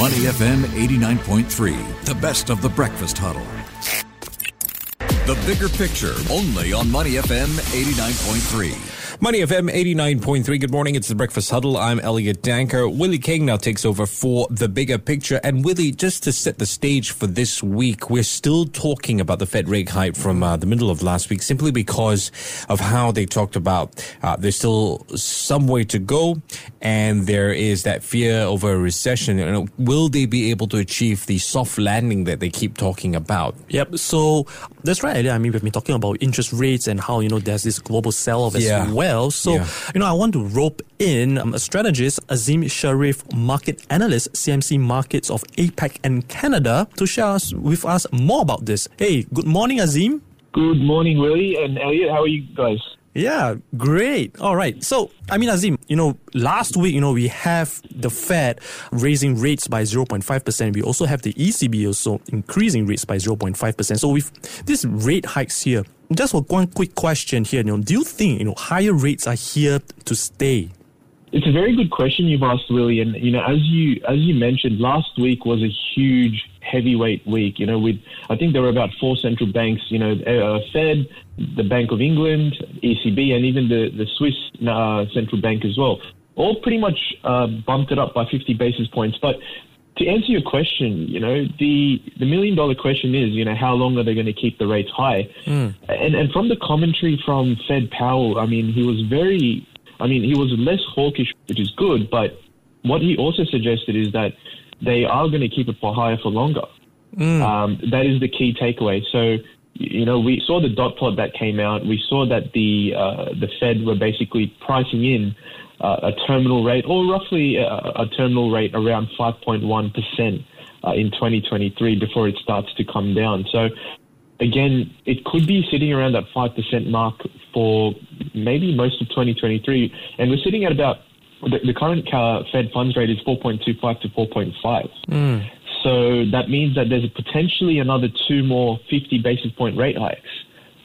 Money FM 89.3, the best of the breakfast huddle. The bigger picture, only on Money FM 89.3. Money FM 89.3. Good morning. It's the Breakfast Huddle. I'm Elliot Danker. Willie King now takes over for the bigger picture. And Willie, just to set the stage for this week, we're still talking about the Fed rate hike from the middle of last week, simply because of how they talked about there's still some way to go, and there is that fear over a recession. You know, will they be able to achieve the soft landing that they keep talking about? Yep. So that's right, Elliot. I mean, we've been talking about interest rates and how, you know, there's this global sell-off as well. So, you know, I want to rope in a strategist, Azeem Sharif, market analyst, CMC Markets of APAC and Canada, to share with us more about this. Hey, good morning, Azeem. Good morning, Willie and Elliot. How are you guys? Yeah, great. All right. So, I mean, Azeem, you know, last week, you know, we have the Fed raising rates by 0.5%. We also have the ECB also increasing rates by 0.5%. So with these rate hikes here, just for one quick question here, you know, do you think, you know, higher rates are here to stay? It's a very good question you've asked, Willie. And, you know, as you mentioned, last week was a huge heavyweight week, you know, with, I think there were about four central banks, you know, Fed, the Bank of England, ECB, and even the Swiss central bank as well. All pretty much bumped it up by 50 basis points. But to answer your question, you know, the million-dollar question is, you know, how long are they going to keep the rates high? Mm. And from the commentary from Fed Powell, I mean, he was less hawkish, which is good, but what he also suggested is that they are going to keep it for higher for longer. Mm. That is the key takeaway. So, you know, we saw the dot plot that came out. We saw that the Fed were basically pricing in a terminal rate, or roughly a terminal rate around 5.1% in 2023 before it starts to come down. So, again, it could be sitting around that 5% mark for maybe most of 2023. And we're sitting at about the current Fed funds rate is 4.25 to 4.5. Mm. So that means that there's potentially another two more 50 basis point rate hikes.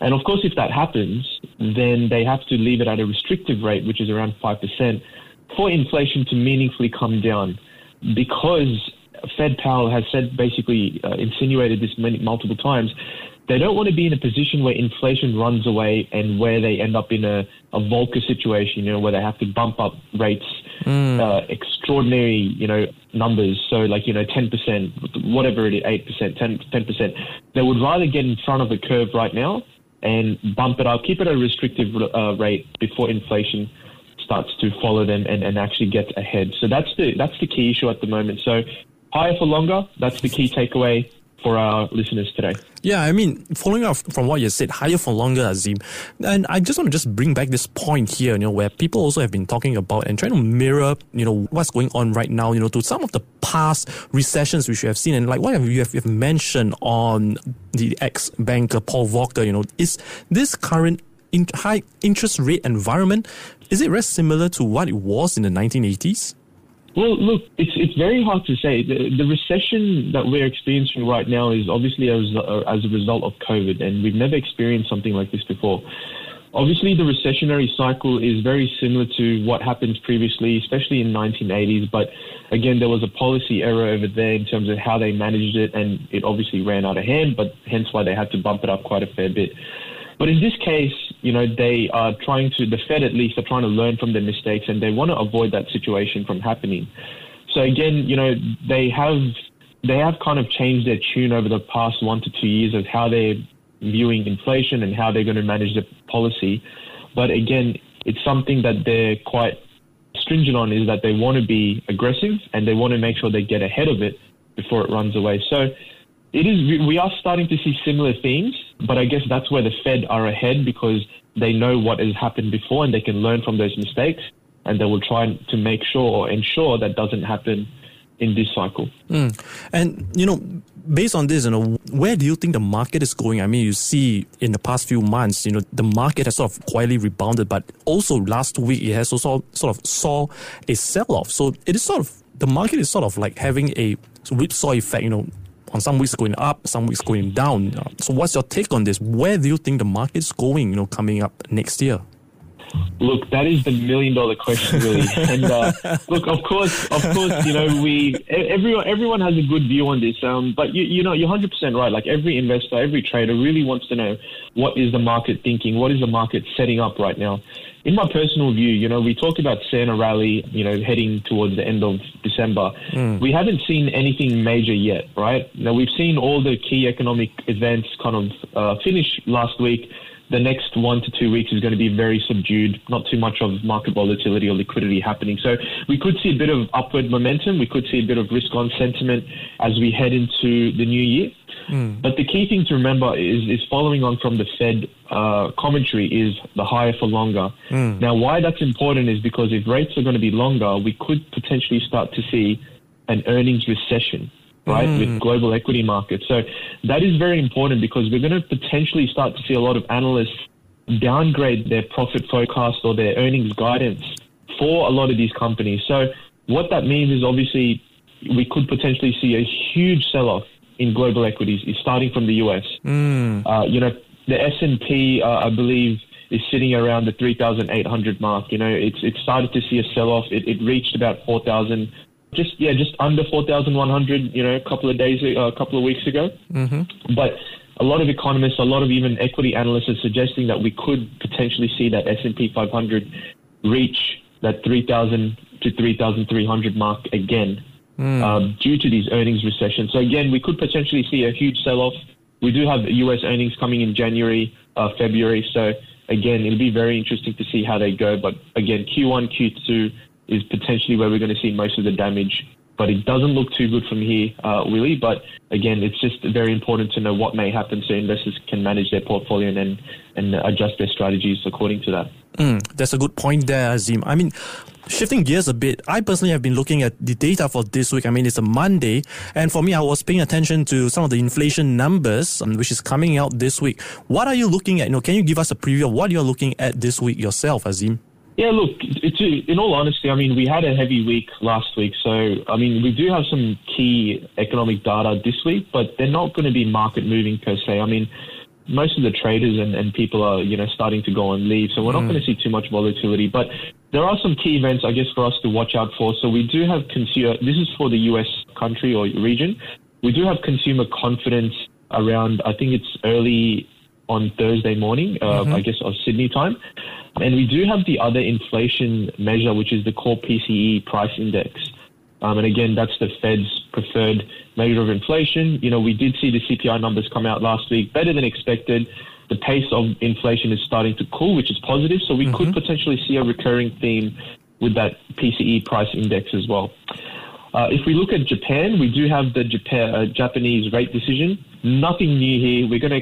And of course, if that happens, then they have to leave it at a restrictive rate, which is around 5%, for inflation to meaningfully come down. Because Fed Powell has said, basically insinuated this multiple times, they don't want to be in a position where inflation runs away and where they end up in a Volcker situation, you know, where they have to bump up rates, extraordinary, you know, numbers. So like, you know, 10%, whatever it is, 8%, 10%. They would rather get in front of the curve right now and bump it up, keep it at a restrictive rate before inflation starts to follow them and actually gets ahead. So that's the key issue at the moment. So higher for longer, that's the key takeaway for our listeners today. Yeah, I mean, following up from what you said, higher for longer, Azeem. And I just want to bring back this point here, you know, where people also have been talking about and trying to mirror, you know, what's going on right now, you know, to some of the past recessions which we have seen. And like what you have mentioned on the ex-banker Paul Volcker, you know, is this current high interest rate environment, is it very similar to what it was in the 1980s? Well, look, it's very hard to say. The recession that we're experiencing right now is obviously as a result of COVID, and we've never experienced something like this before. Obviously, the recessionary cycle is very similar to what happened previously, especially in 1980s. But again, there was a policy error over there in terms of how they managed it, and it obviously ran out of hand, but hence why they had to bump it up quite a fair bit. But in this case, you know, they are the Fed at least are trying to learn from their mistakes, and they want to avoid that situation from happening. So again, you know, they have kind of changed their tune over the past 1 to 2 years of how they're viewing inflation and how they're going to manage their policy. But again, it's something that they're quite stringent on, is that they want to be aggressive and they want to make sure they get ahead of it before it runs away. So we are starting to see similar themes, but I guess that's where the Fed are ahead, because they know what has happened before and they can learn from those mistakes, and they will try to make sure or ensure that doesn't happen in this cycle. Mm. And, you know, based on this, you know, where do you think the market is going? I mean, you see in the past few months, you know, the market has sort of quietly rebounded, but also last week it has also sort of saw a sell-off. So it is the market is like having a whipsaw effect, you know, on some weeks going up, some weeks going down. So what's your take on this? Where do you think the market's going, you know, coming up next year? Look, that is the $1 million question, really. And look, of course, you know, everyone has a good view on this. But you know, you're 100% right. Like every investor, every trader really wants to know what is the market thinking, what is the market setting up right now. In my personal view, you know, we talked about Santa Rally, you know, heading towards the end of December. We haven't seen anything major yet, right? Now, we've seen all the key economic events kind of finish last week. The next 1 to 2 weeks is going to be very subdued, not too much of market volatility or liquidity happening. So we could see a bit of upward momentum. We could see a bit of risk-on sentiment as we head into the new year. But the key thing to remember is following on from the Fed commentary is the higher for longer. Now, why that's important is because if rates are going to be longer, we could potentially start to see an earnings recession, right, with global equity markets. So that is very important because we're going to potentially start to see a lot of analysts downgrade their profit forecast or their earnings guidance for a lot of these companies. So what that means is obviously we could potentially see a huge sell-off in global equities, is starting from the US. You know, the S&P, I believe, is sitting around the 3,800 mark. You know, it started to see a sell-off. It reached about 4,000, just under 4,100, you know, a couple of weeks ago. But a lot of economists, a lot of even equity analysts are suggesting that we could potentially see that S&P 500 reach that 3,000 to 3,300 mark again. Due to these earnings recession. So again, we could potentially see a huge sell-off. We do have US earnings coming in January, February. So again, it'll be very interesting to see how they go. But again, Q1, Q2 is potentially where we're going to see most of the damage. But it doesn't look too good from here, Willie. But again, it's just very important to know what may happen so investors can manage their portfolio and adjust their strategies according to that. That's a good point there, Azeem. I mean, shifting gears a bit, I personally have been looking at the data for this week. I mean, it's a Monday. And for me, I was paying attention to some of the inflation numbers, which is coming out this week. What are you looking at? You know, can you give us a preview of what you're looking at this week yourself, Azeem? Yeah, look, in all honesty, I mean, we had a heavy week last week. So, I mean, we do have some key economic data this week, but they're not going to be market moving per se. I mean, most of the traders and people are, you know, starting to go and leave. So we're not going to see too much volatility, but there are some key events, I guess, for us to watch out for. So we do have consumer, this is for the US country or region. We do have consumer confidence around, I think it's early on Thursday morning, I guess, of Sydney time. And we do have the other inflation measure, which is the core PCE price index. And again, that's the Fed's preferred measure of inflation. You know, we did see the CPI numbers come out last week, better than expected. The pace of inflation is starting to cool, which is positive. So we could potentially see a recurring theme with that PCE price index as well. If we look at Japan, we do have the Japanese rate decision. Nothing new here. We're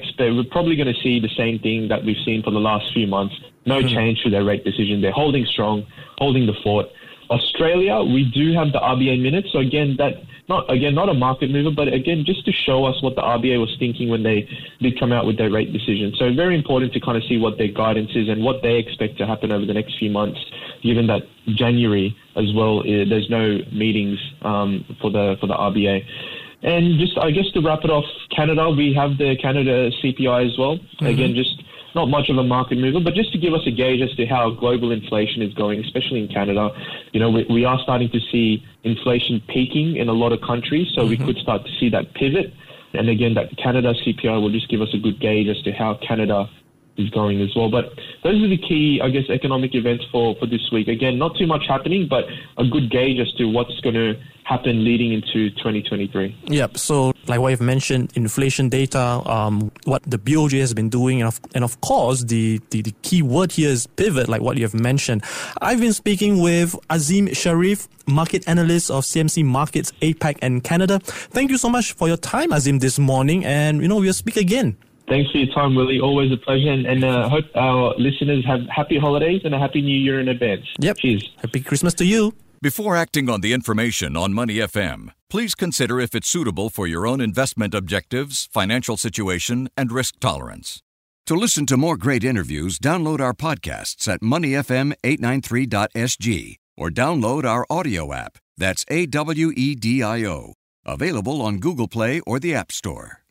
probably going to see the same thing that we've seen for the last few months. No change to their rate decision. They're holding strong, holding the fort. Australia, we do have the RBA minutes. So again, not a market mover, but again, just to show us what the RBA was thinking when they did come out with their rate decision. So very important to kind of see what their guidance is and what they expect to happen over the next few months, given that January as well, there's no meetings for the RBA. And just, I guess, to wrap it off, Canada, we have the Canada CPI as well. Again, just not much of a market mover, but just to give us a gauge as to how global inflation is going, especially in Canada. You know, we are starting to see inflation peaking in a lot of countries, so we could start to see that pivot. And again, that Canada CPI will just give us a good gauge as to how Canada is going as well. But those are the key, I guess, economic events for this week. Again, not too much happening, but a good gauge as to what's going to happen leading into 2023. Yep. So like what you've mentioned, inflation data, what the BOJ has been doing, and of course, the key word here is pivot, like what you have mentioned. I've been speaking with Azeem Sharif, market analyst of CMC Markets, APAC and Canada. Thank you so much for your time, Azeem, this morning. And, you know, we'll speak again. Thanks for your time, Willie. Always a pleasure. And hope our listeners have happy holidays and a happy new year in advance. Yep. Cheers. Happy Christmas to you. Before acting on the information on Money FM, please consider if it's suitable for your own investment objectives, financial situation, and risk tolerance. To listen to more great interviews, download our podcasts at moneyfm893.sg or download our audio app. That's AWEDIO. Available on Google Play or the App Store.